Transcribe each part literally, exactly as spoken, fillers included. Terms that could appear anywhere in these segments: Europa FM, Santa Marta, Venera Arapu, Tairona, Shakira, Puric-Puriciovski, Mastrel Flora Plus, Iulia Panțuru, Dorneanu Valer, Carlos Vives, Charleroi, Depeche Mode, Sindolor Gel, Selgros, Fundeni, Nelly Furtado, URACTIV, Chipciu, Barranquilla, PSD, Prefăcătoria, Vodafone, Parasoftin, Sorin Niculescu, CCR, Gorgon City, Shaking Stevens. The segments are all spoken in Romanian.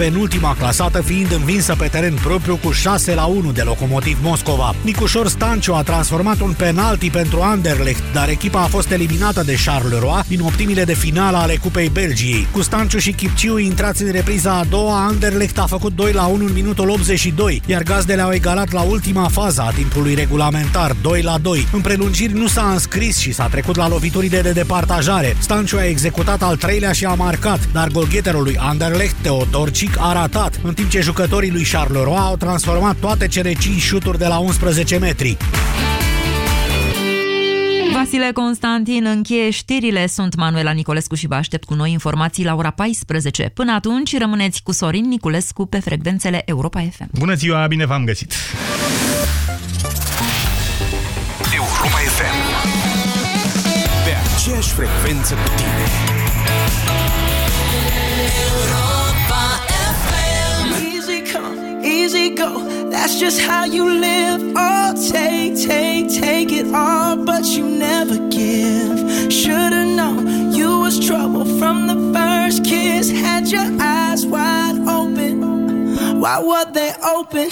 penultima clasată, fiind învinsă pe teren propriu cu șase la unu de Locomotiv Moscova. Nicușor Stanciu a transformat un penalti pentru Anderlecht, dar echipa a fost eliminată de Charleroi din optimile de finală ale Cupei Belgiei. Cu Stanciu și Chipciu intrați în repriza a doua, Anderlecht a făcut doi la unu în minutul optzeci și doi, iar gazdele au egalat la ultima fază a timpului regulamentar, doi la doi. În prelungiri nu s-a înscris și s-a trecut la loviturile de departajare. Stanciu a executat al treilea și a marcat, dar golgheterul lui Anderlecht, Theodor Cic, a ratat, în timp ce jucătorii lui Charleroi au transformat toate cele cinci șuturi de la unsprezece metri. Vasile Constantin încheie știrile. Sunt Manuela Nicolescu și vă aștept cu noi informații la ora paisprezece. Până atunci, rămâneți cu Sorin Niculescu pe frecvențele Europa F M. Bună ziua, bine v-am găsit! Europa F M, pe aceeași frecvență cu tine. Easy go, that's just how you live. Oh, take, take, take it all, but you never give. Should've known you was trouble from the first kiss. Had your eyes wide open, why were they open?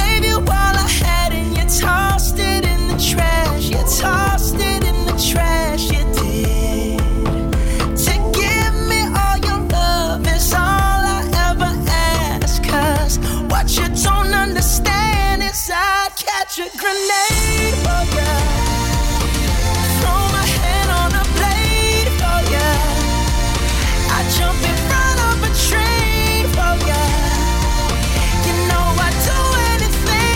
Gave you all I had and you tossed it in the trash. You tossed it in the trash, you did. To give me all your love is all I ever ask, 'cause what you don't understand is I'd catch a grenade for ya, throw my hand on a blade for ya, I'd jump in front of a train for ya, you know I'd do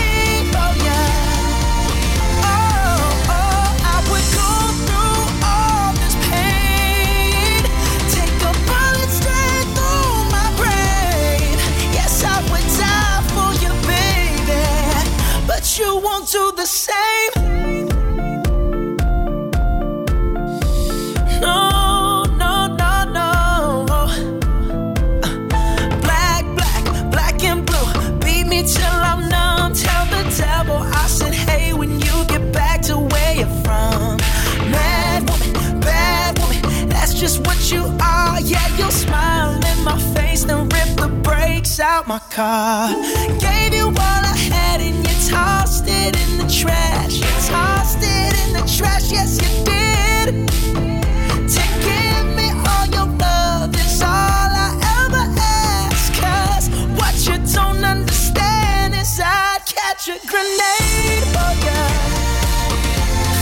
anything for ya, oh, oh, I would go through all this pain, take a bullet straight through my brain, yes I would die for you, baby, but you won't do the same. No, no, no, no. Black, black, black and blue. Beat me till I'm numb. Tell the devil I said, hey, when you get back to where you're from. Mad woman, bad woman, that's just what you are. Yeah, you'll smile in my face, then rip the brakes out my car. Gave you all I had and you tossed it in the trash. You tossed it in the trash, yes you did. To give me all your love is all I ever ask, 'cause what you don't understand is I'd catch a grenade for ya,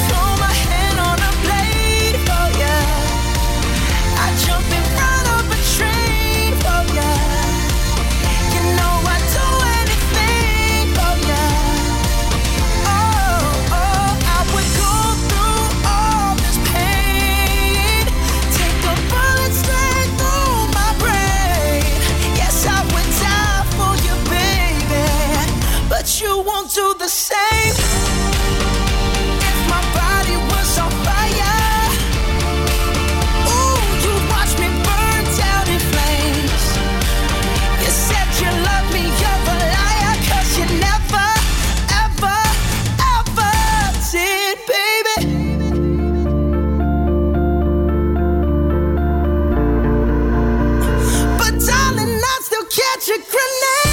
throw my hand on a blade for ya, I'd jump in front of a train for ya. You won't do the same. If my body was on fire, ooh, you'd watch me burn down in flames. You said you loved me, you're a liar, 'cause you never, ever, ever did, baby. But darling, I still catch a grenade.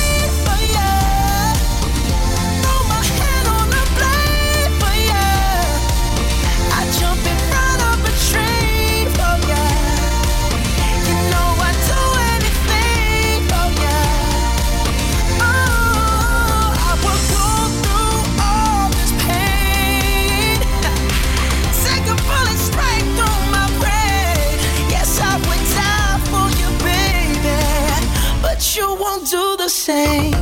Do the same.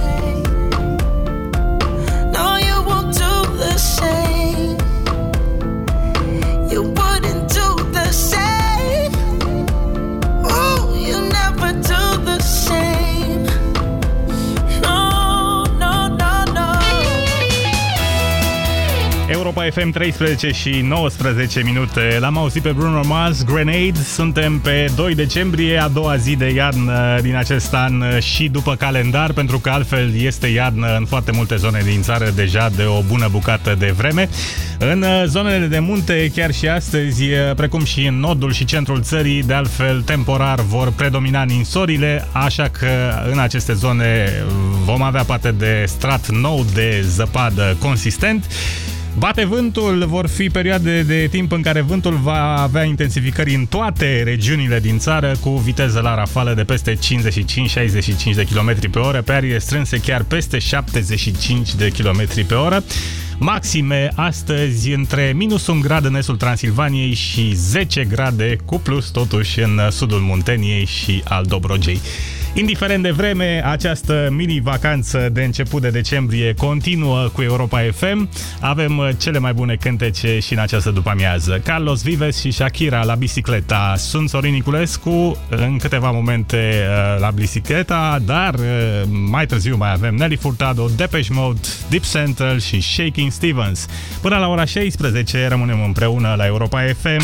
No, you won't do the same. You wouldn't do the same. Oh, you never do the same. No, no, no, no. Europa Europa F M, treisprezece și nouăsprezece minute. L-am auzit pe Bruno Mars, Grenade. Suntem pe doi decembrie, a doua zi de iarnă din acest an și după calendar, pentru că altfel este iarnă în foarte multe zone din țară deja de o bună bucată de vreme. În zonele de munte, chiar și astăzi, precum și în nordul și centrul țării, de altfel temporar vor predomina ninsorile, așa că în aceste zone vom avea parte de strat nou de zăpadă consistent. Bate vântul, vor fi perioade de timp în care vântul va avea intensificări în toate regiunile din țară, cu viteză la rafală de peste cincizeci și cinci șaizeci și cinci de km pe oră, pe arii strânse chiar peste șaptezeci și cinci de km pe oră. Maxime astăzi între minus un grad în estul Transilvaniei și zece grade cu plus totuși în sudul Munteniei și al Dobrogei. Indiferent de vreme, această mini-vacanță de început de decembrie continuă cu Europa F M. Avem cele mai bune cântece și în această după-amiază. Carlos Vives și Shakira la bicicleta. Sunt Sorin Niculescu, în câteva momente la bicicleta, dar mai târziu mai avem Nelly Furtado, Depeche Mode, Deep Central și Shaking Stevens. Până la ora șaisprezece rămânem împreună la Europa F M.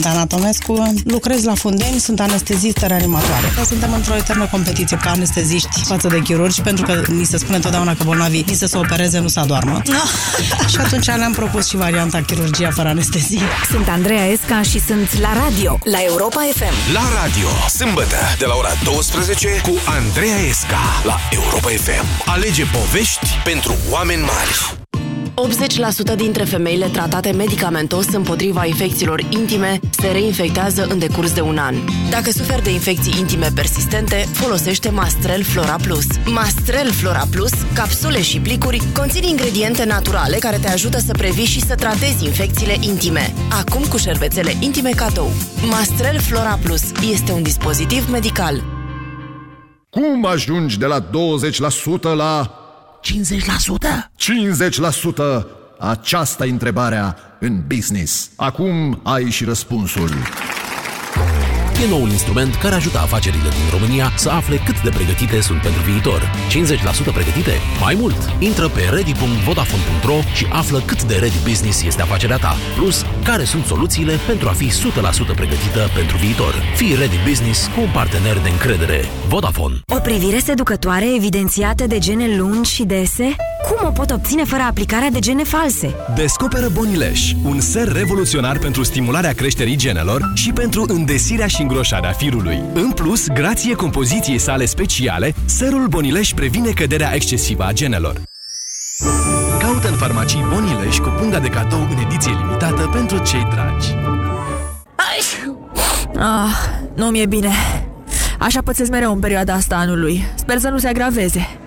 Dana Tomescu, lucrez la Fundeni, sunt anestezistă reanimatoare. Suntem într-o eternă competiție ca anesteziști față de chirurgi, pentru că mi se spune întotdeauna că bolnavii ni se să opereze, nu să adoarmă. No. Și atunci ne-am propus și varianta chirurgia fără anestezie. Sunt Andreea Esca și sunt la radio, la Europa F M. La radio, sâmbătă, de la ora douăsprezece, cu Andreea Esca, la Europa F M. Alege povești pentru oameni mari. optzeci la sută dintre femeile tratate medicamentos împotriva infecțiilor intime se reinfectează în decurs de un an. Dacă suferi de infecții intime persistente, folosește Mastrel Flora Plus. Mastrel Flora Plus, capsule și plicuri, conțin ingrediente naturale care te ajută să previi și să tratezi infecțiile intime. Acum cu șervețele intime cadou. Mastrel Flora Plus este un dispozitiv medical. Cum ajungi de la douăzeci la sută la... cincizeci la sută? cincizeci la sută! Aceasta-i întrebarea în business. Acum ai și răspunsul. E noul instrument care ajută afacerile din România să afle cât de pregătite sunt pentru viitor. cincizeci la sută pregătite? Mai mult! Intră pe ready punct vodafone punct ro și află cât de ready business este afacerea ta. Plus, care sunt soluțiile pentru a fi o sută la sută pregătită pentru viitor. Fii ready business cu un partener de încredere. Vodafone. O privire seducătoare evidențiată de gene lungi și dese? Cum o pot obține fără aplicarea de gene false? Descoperă Bonilash, un ser revoluționar pentru stimularea creșterii genelor și pentru îndesirea și îngroșarea firului. În plus, grație compoziției sale speciale, serul Bonilash previne căderea excesivă a genelor. Caută în farmacii Bonilash cu punga de cadou în ediție limitată pentru cei dragi. Ah, nu mi-e bine. Așa pățesc mereu în perioada asta anului. Sper să nu se agraveze.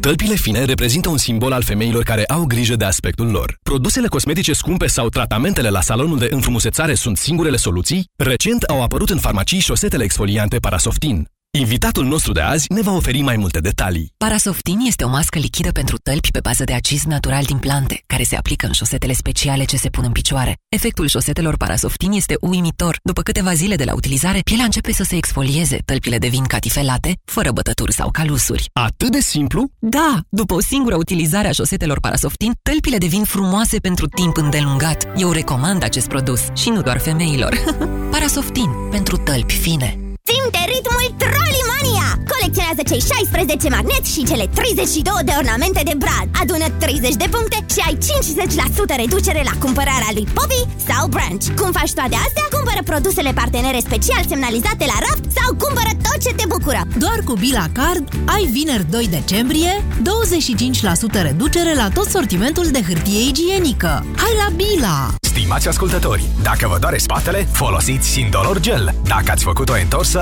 Tălpile fine reprezintă un simbol al femeilor care au grijă de aspectul lor. Produsele cosmetice scumpe sau tratamentele la salonul de înfrumusețare sunt singurele soluții? Recent au apărut în farmacii șosetele exfoliante Parasoftin. Invitatul nostru de azi ne va oferi mai multe detalii. Parasoftin este o mască lichidă pentru tălpi pe bază de aciz natural din plante, care se aplică în șosetele speciale ce se pun în picioare. Efectul șosetelor Parasoftin este uimitor. După câteva zile de la utilizare, pielea începe să se exfolieze, tălpile devin catifelate, fără bătături sau calusuri. Atât de simplu? Da! După o singură utilizare a șosetelor Parasoftin, tălpile devin frumoase pentru timp îndelungat. Eu recomand acest produs și nu doar femeilor. Parasoftin, pentru tălpi fine. Țin de ritmul Trollymania! Colecționează cei șaisprezece magneți și cele treizeci și două de ornamente de brad. Adună treizeci de puncte și ai cincizeci la sută reducere la cumpărarea lui Poppy sau Branch. Cum faci toate astea? Cumpără produsele partenere special semnalizate la raft sau cumpără tot ce te bucură. Doar cu Bila Card ai vineri doi decembrie douăzeci și cinci la sută reducere la tot sortimentul de hârtie igienică. Hai la Bila! Stimați ascultători, dacă vă doare spatele, folosiți Sindolor Gel. Dacă ați făcut o întorsă,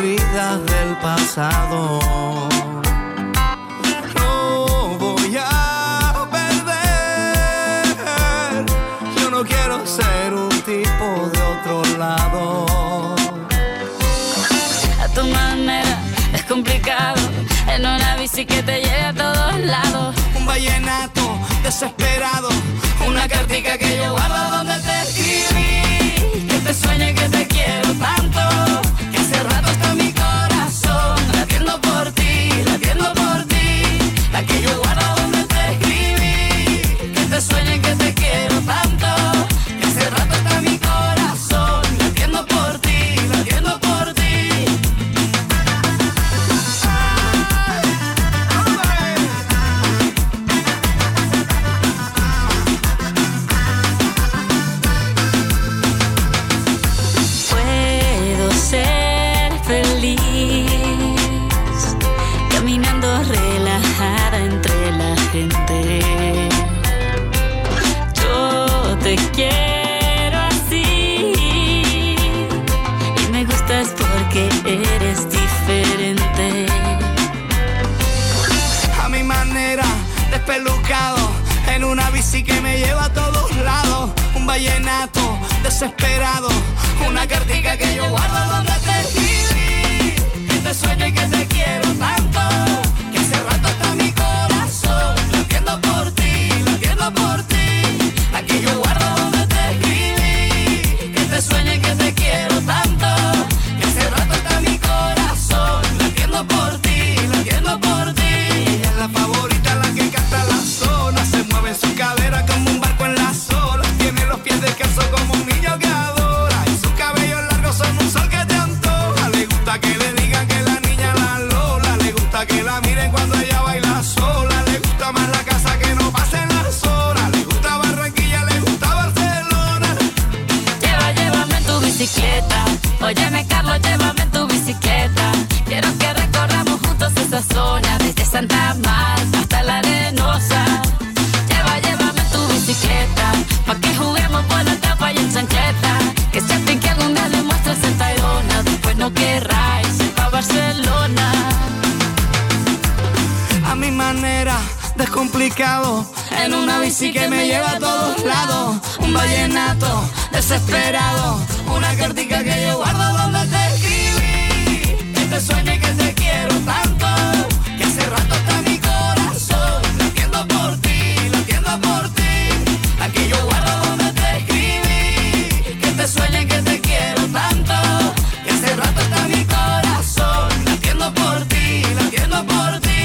Heridas del pasado, no voy a perder. Yo no quiero ser un tipo de otro lado. A tu manera es complicado, en una bici que te lleve a todos lados. Un vallenato desesperado, una cartica que yo guardo donde te escribí, que te sueñe que te quiero tanto. Vallenato desesperado, una cartica que yo guardo donde te escribí, que te sueño y que te quiero tanto, que hace rato está mi corazón, lo entiendo por ti, lo entiendo por ti, la que yo guardo donde te escribí, que te sueño y que te quiero tanto, que hace rato está mi corazón, lo entiendo por ti, lo entiendo por ti. Ella es la favorita, la que canta la zona, se mueve en su cadera como un barco en la zona. Los pies descalzos como un niño que adora, y sus cabellos largos son un sol que te antoja. Le gusta que le digan que la niña la lola, le gusta que la miren cuando ella baila sola. Le gusta más la casa que no pasen las horas, le gusta Barranquilla, le gusta Barcelona. Lleva, llévame en tu bicicleta, óyeme Carlos, llévame en tu bicicleta. Quiero que recorramos juntos esa zona, desde Santa Marta hasta La Arenosa. Lleva, llévame en tu bicicleta, pa' que juguemos por la tapa y en chancleta. Que sienten que algún día le muestras el tairona, después no querrá irse pa' Barcelona. A mi manera, descomplicado, en una bici que me lleva a todos lados. Un vallenato desesperado, una cartica que yo guardo donde te escribí, que te sueño y que te quiero tanto, que hace rato está mi corazón, lo entiendo por ti, lo entiendo por ti. La que yo guardo donde te escribí, que te sueñe que te quiero tanto, que hace rato está mi corazón, la entiendo por ti, la entiendo por ti.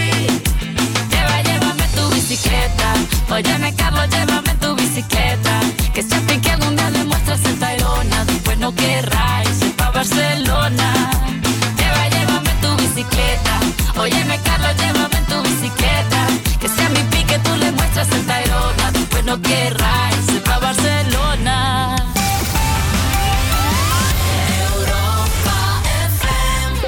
Lleva, llévame tu bicicleta, óyeme Carlos, llévame tu bicicleta. Que siempre que algún día le muestras el tairona, después no querrá irse pa' Barcelona. Lleva, llévame tu bicicleta, óyeme Carlos, llévame tu bicicleta. Que sea mi pique tú le muestras el tairona, después no querrá irse pa' Barcelona. Europa F M.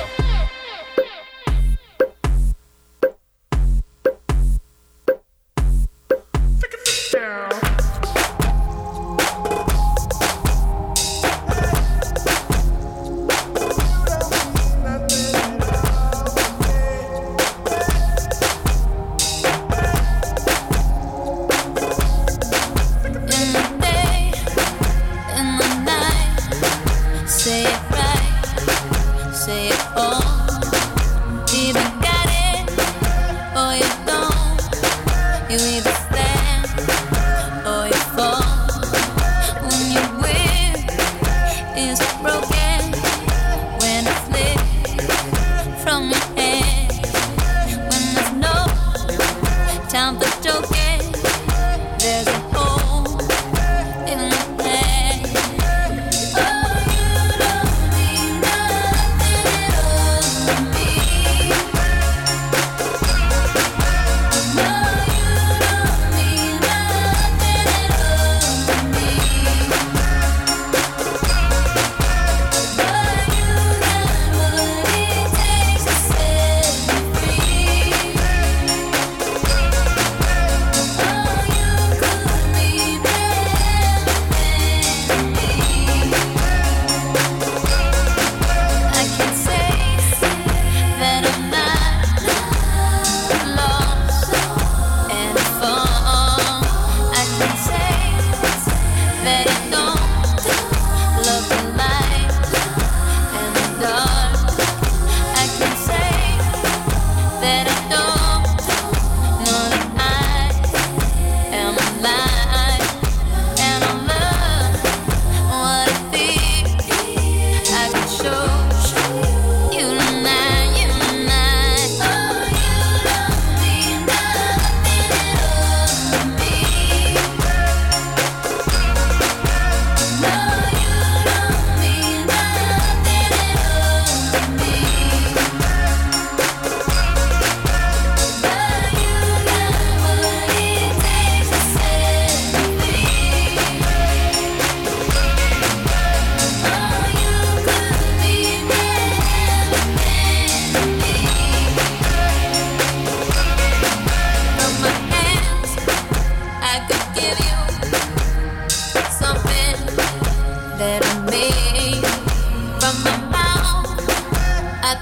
You're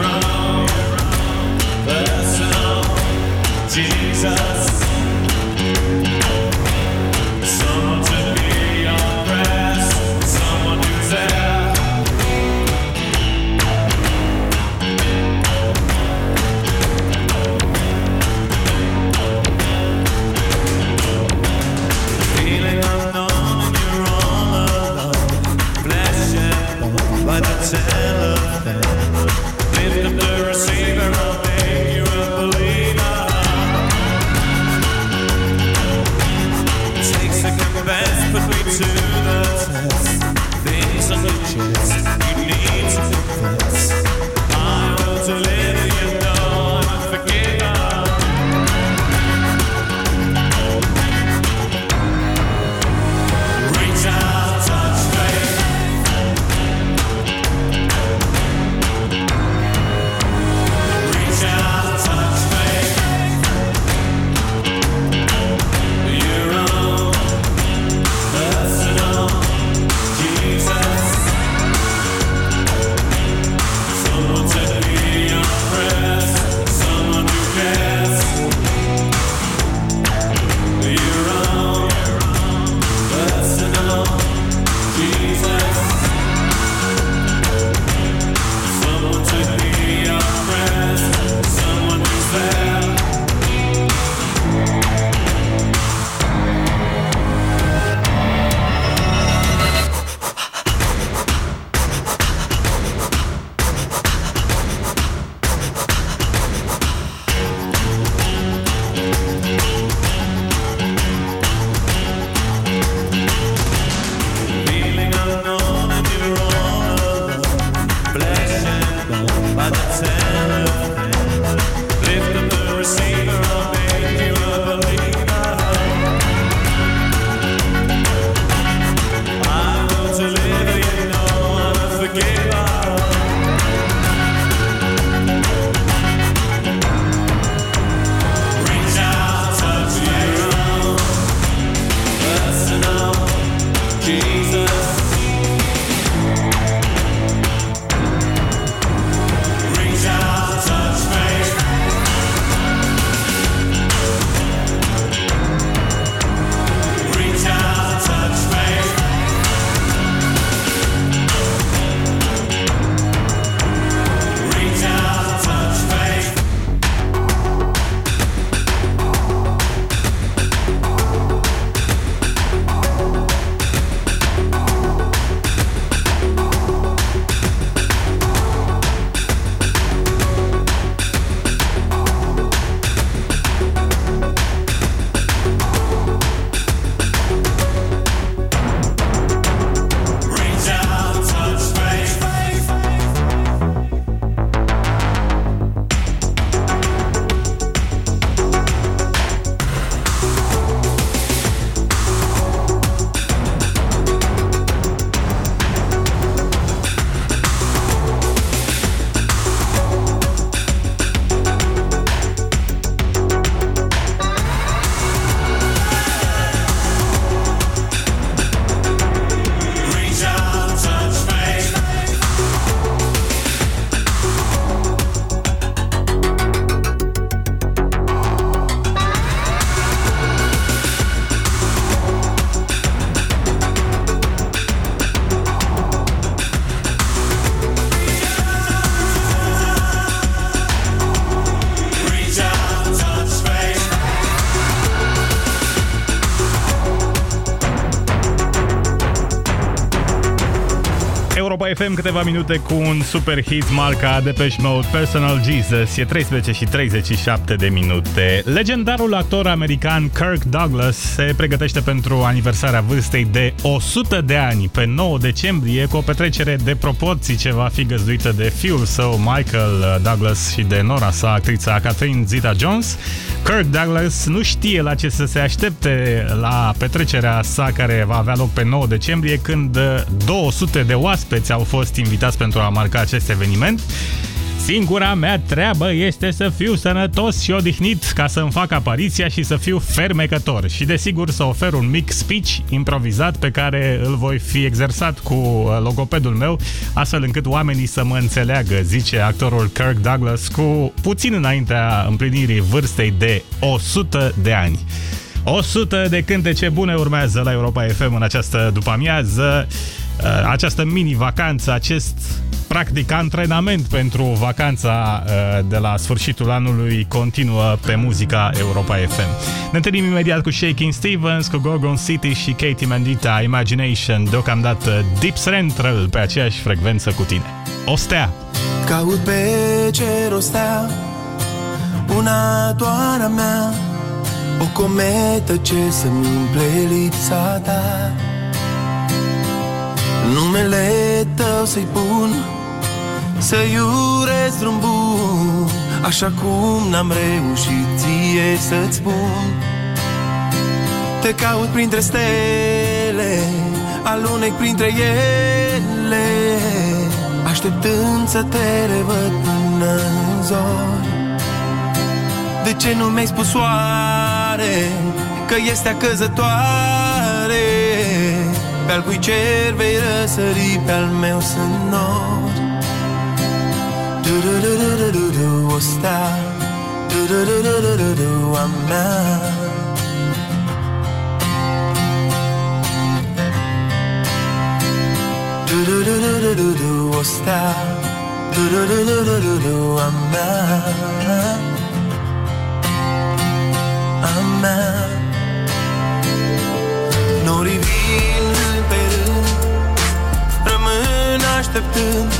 wrong. Europa F M, câteva minute cu un super hit marca Depeche Mode, Personal Jesus. E treisprezece și treizeci și șapte de minute. Legendarul actor american Kirk Douglas se pregătește pentru aniversarea vârstei de o sută de ani pe nouă decembrie cu o petrecere de proporții ce va fi găzduită de fiul său Michael Douglas și de nora sa, actrița Catherine Zeta-Jones. Kirk Douglas nu știe la ce să se aștepte la petrecerea sa care va avea loc pe nouă decembrie, când două sute de oaspeți au fost invitați pentru a marca acest eveniment. Singura mea treabă este să fiu sănătos și odihnit ca să-mi fac apariția și să fiu fermecător. Și desigur să ofer un mic speech improvizat pe care îl voi fi exersat cu logopedul meu, astfel încât oamenii să mă înțeleagă, zice actorul Kirk Douglas cu puțin înaintea împlinirii vârstei de o sută de ani. o sută de cântece bune urmează la Europa F M în această după-amiază, această mini-vacanță, acest practic antrenament pentru vacanța de la sfârșitul anului continuă pe muzica Europa F M. Ne întâlnim imediat cu Shaking Stevens, cu Gorgon City și Katie Mandita, Imagination, deocamdată Deep Central pe aceeași frecvență cu tine. O stea! Caut pe cer o stea, una doar mea, o cometă ce să-mi umple lipsa ta. Numele tău să-i pun, să-i urez drum bun, așa cum n-am reușit ție să-ți spun. Te caut printre stele, alunec printre ele, așteptând să te revăd până în zori. De ce nu mi-ai spus oare că este acăzătoare? Pe-al cui cer vei răsări, pe-al meu sunt nori. Du-du-du-du-du-du, o stea, du-du-du-du-du-du, a mea. Du-du-du-du-du-du, o stea, du-du-du-du-du-du, a mea. A mea. Norii vin pe rând, rămân așteptând,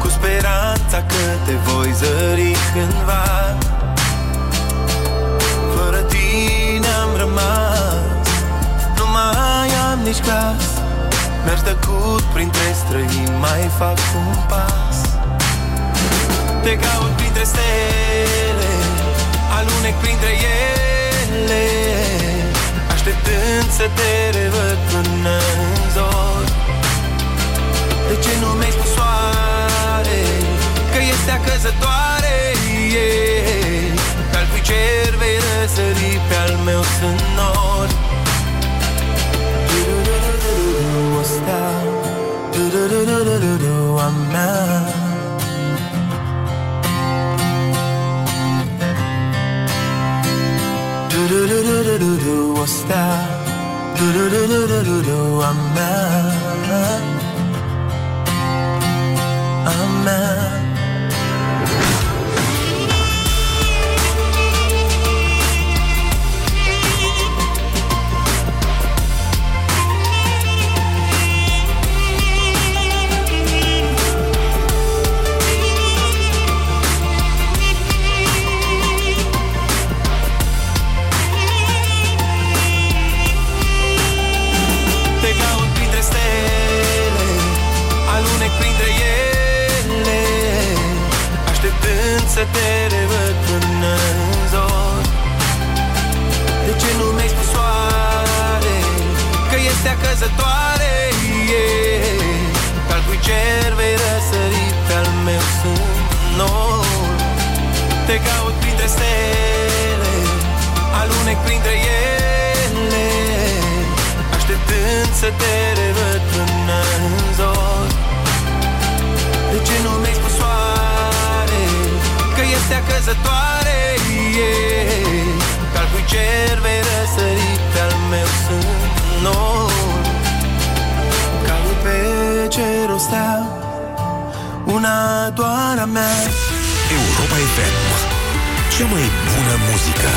cu speranța că te voi zări cândva. Fără tine am rămas, nu mai am nici glas, mi-aș tăcut printre străini, mai fac un pas. Te caut printre stele, alunec printre ele, așteptând să te revăd până în zori. De ce nu mi-ai spus soare că este acăzătoare? Pe-al cui cer vei răsări, pe-al meu sunt nori. O stea, a mea. Du-du-du-du-du-du, o stea, du-du-du-du-du-du, a mea, a mea. Să te revăd până în zori. De ce nu mi-ai spus soare că este acăzătoare? Pe-al cui cer vei răsări, pe-al meu sunt nori. Te caut printre stele, alunec printre ele, așteptând să te revăd până în zori. De ce nu mi-ai spus soare că este acăzătoare? Pe-al cui cer vei răsări, pe-al meu sunt nori. Caut pe cer o stea, una doar a mea. Europa F M, cea mai bună muzică.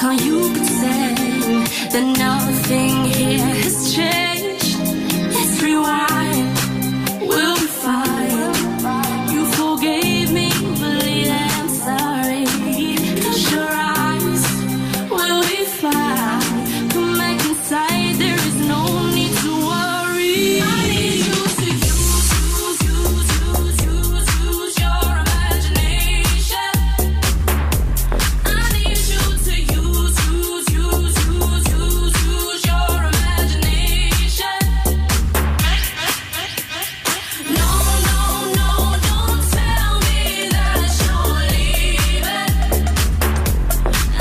how you could say that nothing here has changed. Let's rewind, we'll be fine. You forgave me, believe I'm sorry. Close your eyes, we'll be fine. Come back inside, there is no need to worry. I need you to use, use, use, use, use, use your imagination. I need you to use, use, use, use, use, use your imagination. No, no, no, don't tell me that you're leaving.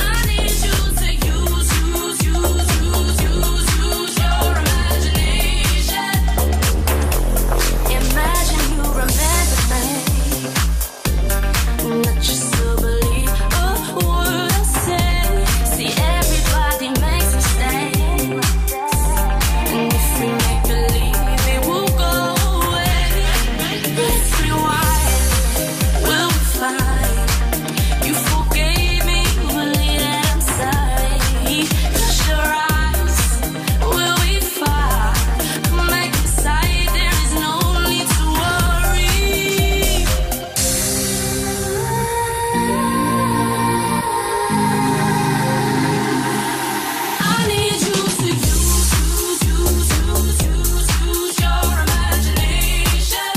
I need you to use, use, use, use, use, use your imagination. Imagine you remember me, not just to believe a word I say. See, everybody makes mistakes, and if we make believe, it will go away. Let's rewind, we'll be fine. You forgave me, believe that I'm sorry. Close your eyes, we'll be fine. Come back inside, there is no need to worry. I need you to use, use, use, use, use, use your imagination.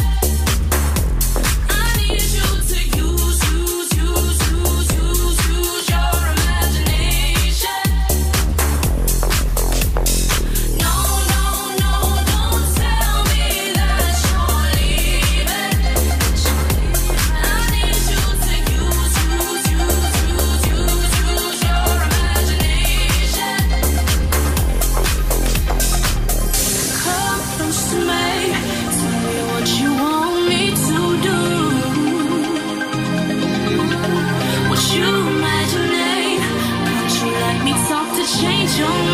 I need you to use, use, use, use, use, use your imagination. No, no, no, don't tell me that you're leaving. I need you to use, use, use, use, use, use your imagination. Come close to me, tell me what you want me to do. What you imagine, would you like me talk to change your mind,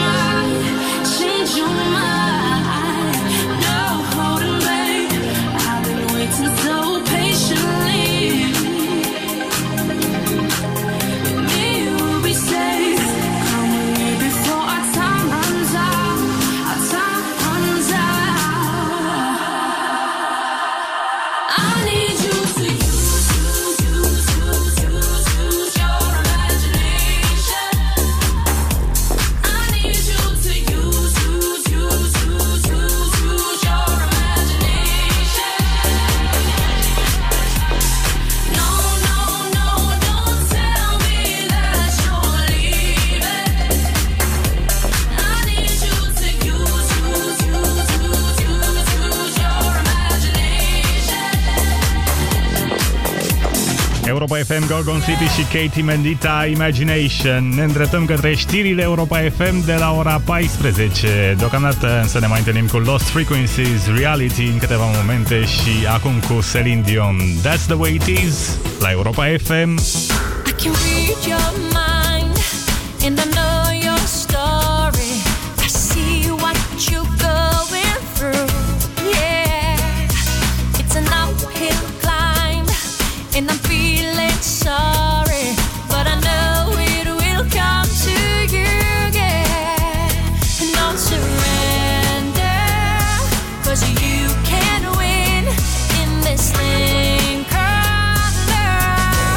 change your mind? No holding back, I've been waiting so patiently. With me you'll be safe, come with me before our time runs out, our time runs out. I need you to use, use, use, use, use, use your imagination. I need you to use, use, use, use, use, use your imagination. No, no, no, don't tell me that you're leaving. I need you to use, use, use, use, use, use your imagination. Europa F M, Gorgon City și Katie Mandita, Imagination. Ne îndreptăm către știrile Europa F M de la ora paisprezece. Deocamdată însă ne mai întâlnim cu Lost Frequencies, Reality în câteva momente și acum cu Celine Dion. That's the way it is la Europa F M. I can read your mind, and I know your story. I see what you're going through. Yeah, it's an uphill climb, and I'm feeling sorry, but I know it will come to you. Yeah, and don't surrender, 'cause you can win in this thing called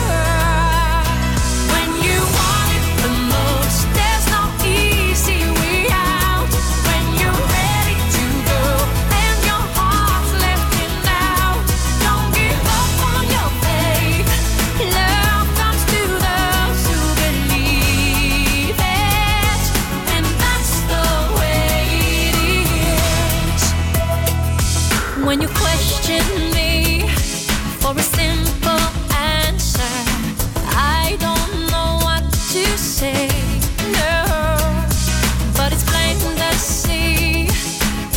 love. When you want it the most, there's no easy way out. When you're ready to go and your heart's left out, don't give up on your faith. Love comes to those who believe it, and that's the way it is. When you question me for a simple answer, I don't know what to say. No, but it's plain to see,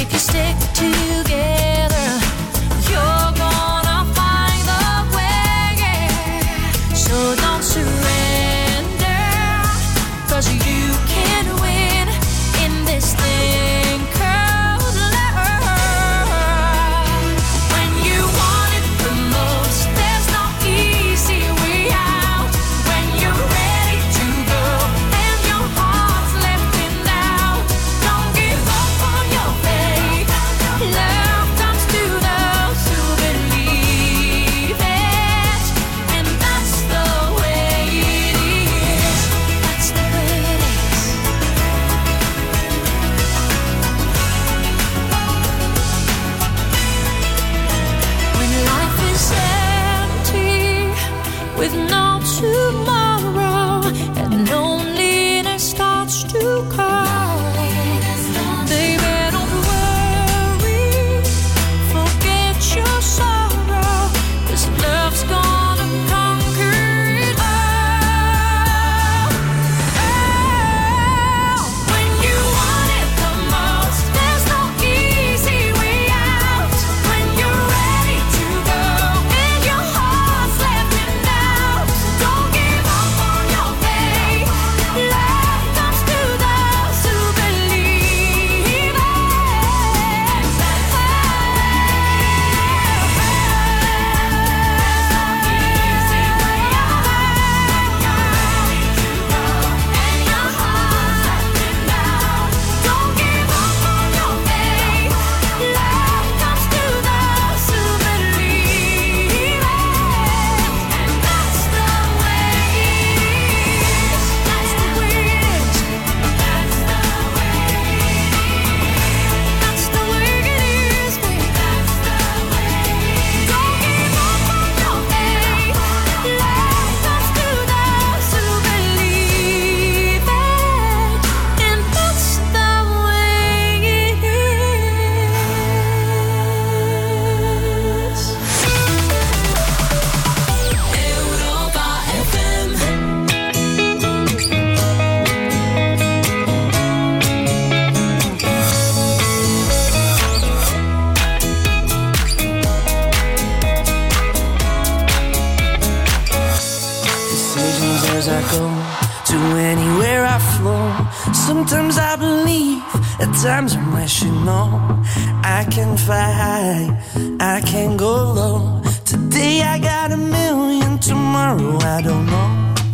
if you stick together, you're gonna find a way. So don't surrender, 'cause you can win in this thing called love. When you want it the most, there's no easy way out. When you're ready to go and your tomorrow, and loneliness starts to call. Baby, don't worry, forget your sorrow, 'cause love's gonna conquer it all. Oh, when you want it the most, there's no easy way out. When you're ready to go and your heart's laughing now, don't give up on your faith. Love comes to those who believe decisions as I go to anywhere I flow. Sometimes I believe, at times I'm rational. I can fly high, I can go low. Today I got a million, tomorrow I don't know.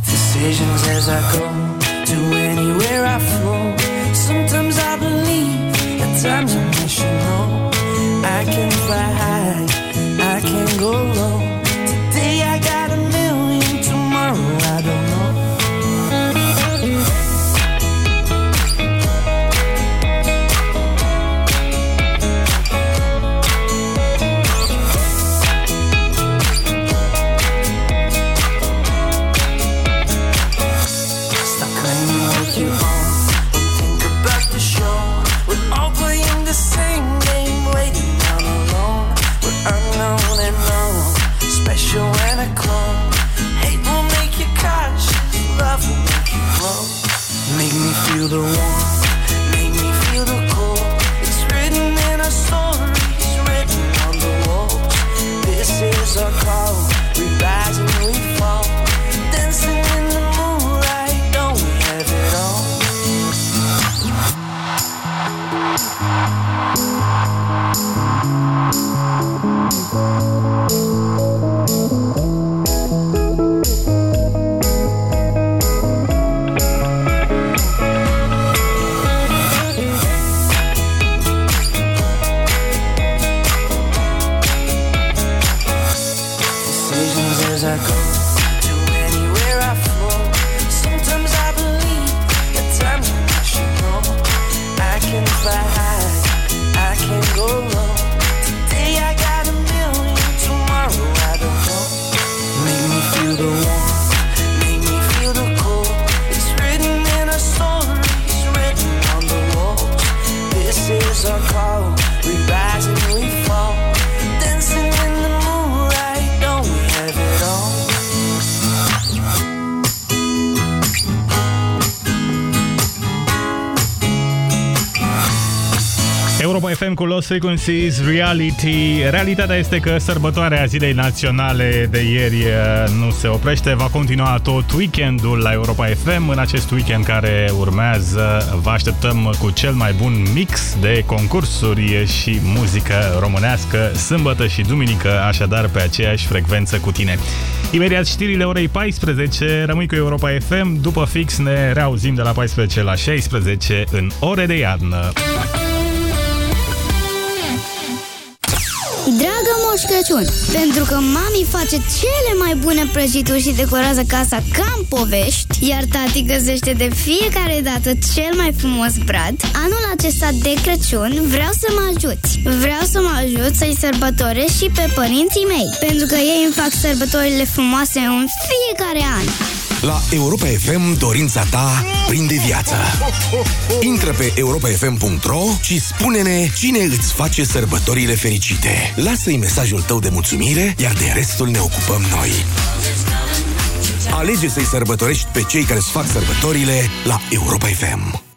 Decisions as I go to anywhere I flow. Sometimes I believe, at times I'm rational. I can fly high, I can go low. Feel the warmth, make me feel the cold. It's written in our stories, written on the walls. This is our call, we rise and we fall. Dancing in the moonlight, don't we have it all? F M cu Lost Frequencies, Reality. Realitatea este că sărbătoarea Zilei Naționale de ieri nu se oprește. Va continua tot weekendul la Europa F M. În acest weekend care urmează vă așteptăm cu cel mai bun mix de concursuri și muzică românească, sâmbătă și duminică, așadar pe aceeași frecvență cu tine. Imediat știrile orei paisprezece, rămâi cu Europa F M. După fix ne reauzim de la paisprezece la șaisprezece în ore de iarnă. Dragă Moș Crăciun, pentru că mami face cele mai bune prăjituri și decorează casa ca în povești, iar tati găsește de fiecare dată cel mai frumos brad, anul acesta de Crăciun vreau să mă ajuți. Vreau să mă ajut să-i sărbătoresc și pe părinții mei, pentru că ei îmi fac sărbătorile frumoase în fiecare an. La Europa F M, dorința ta prinde viață. Intră pe europa f m punct r o și spune-ne cine îți face sărbătorile fericite. Lasă-i mesajul tău de mulțumire, iar de restul ne ocupăm noi. Alege să-i sărbătorești pe cei care îți fac sărbătorile la Europa F M.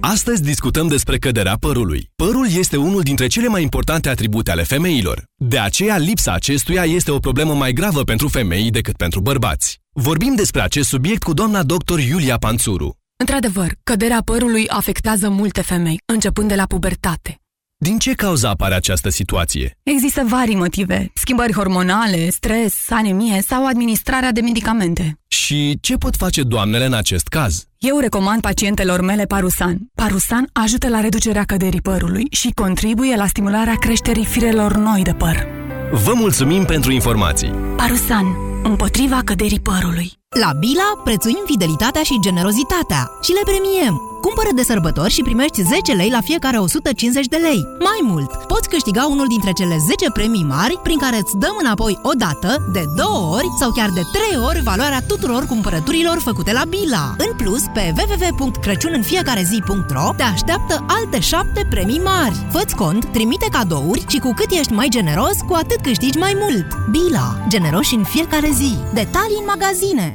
Astăzi discutăm despre căderea părului. Părul este unul dintre cele mai importante atribute ale femeilor. De aceea, lipsa acestuia este o problemă mai gravă pentru femei decât pentru bărbați. Vorbim despre acest subiect cu doamna doctor Iulia Panțuru. Într-adevăr, căderea părului afectează multe femei, începând de la pubertate. Din ce cauză apare această situație? Există vari motive. Schimbări hormonale, stres, anemie sau administrarea de medicamente. Și ce pot face doamnele în acest caz? Eu recomand pacientelor mele Parusan. Parusan ajută la reducerea căderii părului și contribuie la stimularea creșterii firelor noi de păr. Vă mulțumim pentru informații. Parusan. Împotriva căderii părului. La Bila prețuim fidelitatea și generozitatea și le premiem. Cumpără de sărbători și primești zece lei la fiecare o sută cincizeci de lei. Mai mult, poți câștiga unul dintre cele zece premii mari prin care îți dăm înapoi o dată, de două ori sau chiar de trei ori valoarea tuturor cumpărăturilor făcute la Bila. În plus, pe w w w punct crăciun în fiecare zi punct r o te așteaptă alte șapte premii mari. Fă-ți cont, trimite cadouri și cu cât ești mai generos, cu atât câștigi mai mult. Bila. Generoși în fiecare zi. Detalii în magazine.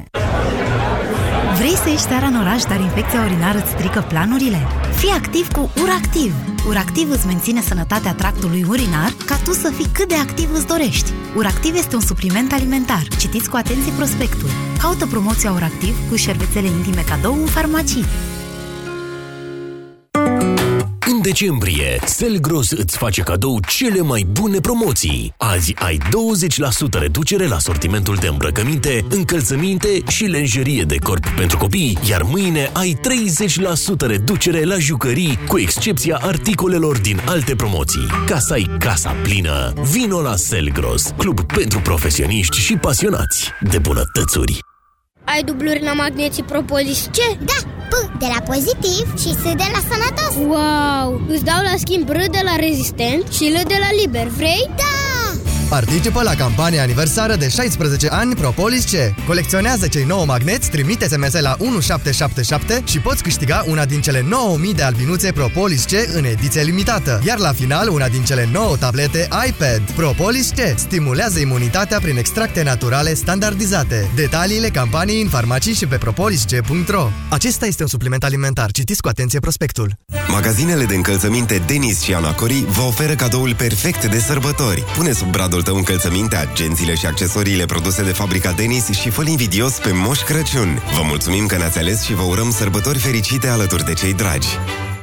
Vrei să ieși seara în oraș, dar infecția urinară îți strică planurile? Fii activ cu URACTIV! URACTIV îți menține sănătatea tractului urinar ca tu să fii cât de activ îți dorești. URACTIV este un supliment alimentar. Citiți cu atenție prospectul. Caută promoția URACTIV cu șervețele intime cadou în farmacii. În decembrie, Selgros îți face cadou cele mai bune promoții. Azi ai douăzeci la sută reducere la sortimentul de îmbrăcăminte, încălțăminte și lenjerie de corp pentru copii, iar mâine ai treizeci la sută reducere la jucării, cu excepția articolelor din alte promoții. Ca să ai casa plină, vino la Selgros, club pentru profesioniști și pasionați de bunătățuri. Ai dubluri la magneții Propolis C? Da! P de la pozitiv și S de la sănătos. Wow! Îți dau la schimb R de la rezistent și L de la liber. Vrei? Da! Participă la campania aniversară de șaisprezece ani Propolis C. Colecționează cei nouă magneți, trimite S M S la unu șapte șapte șapte și poți câștiga una din cele nouă mii de albinuțe Propolis C în ediție limitată. Iar la final, una din cele nouă tablete iPad. Propolis C stimulează imunitatea prin extracte naturale standardizate. Detaliile campaniei în farmacii și pe propolis c punct r o. Acesta este un supliment alimentar. Citiți cu atenție prospectul. Magazinele de încălțăminte Denis și Anacori vă oferă cadoul perfect de sărbători. Pune sub bradul tău încălțăminte, agențiile și accesoriile produse de fabrica Denis și fă-l invidios pe Moș Crăciun. Vă mulțumim că ne-ați ales și vă urăm sărbători fericite alături de cei dragi.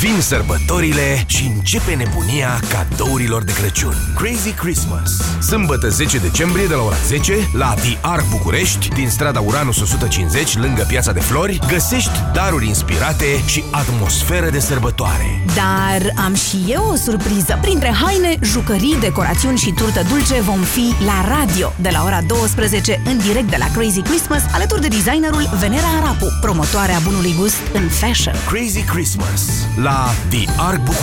Vin sărbătorile și începe nebunia cadourilor de Crăciun. Crazy Christmas. Sâmbătă zece decembrie de la ora zece la The Arc București, din strada Uranus o sută cincizeci, lângă Piața de Flori, găsești daruri inspirate și atmosferă de sărbătoare. Dar am și eu o surpriză. Printre haine, jucării, decorațiuni și turtă dulce vom fi la radio de la ora douăsprezece în direct de la Crazy Christmas, alături de designerul Venera Arapu, promotoarea bunului gust în fashion. Crazy Christmas la The Arc București.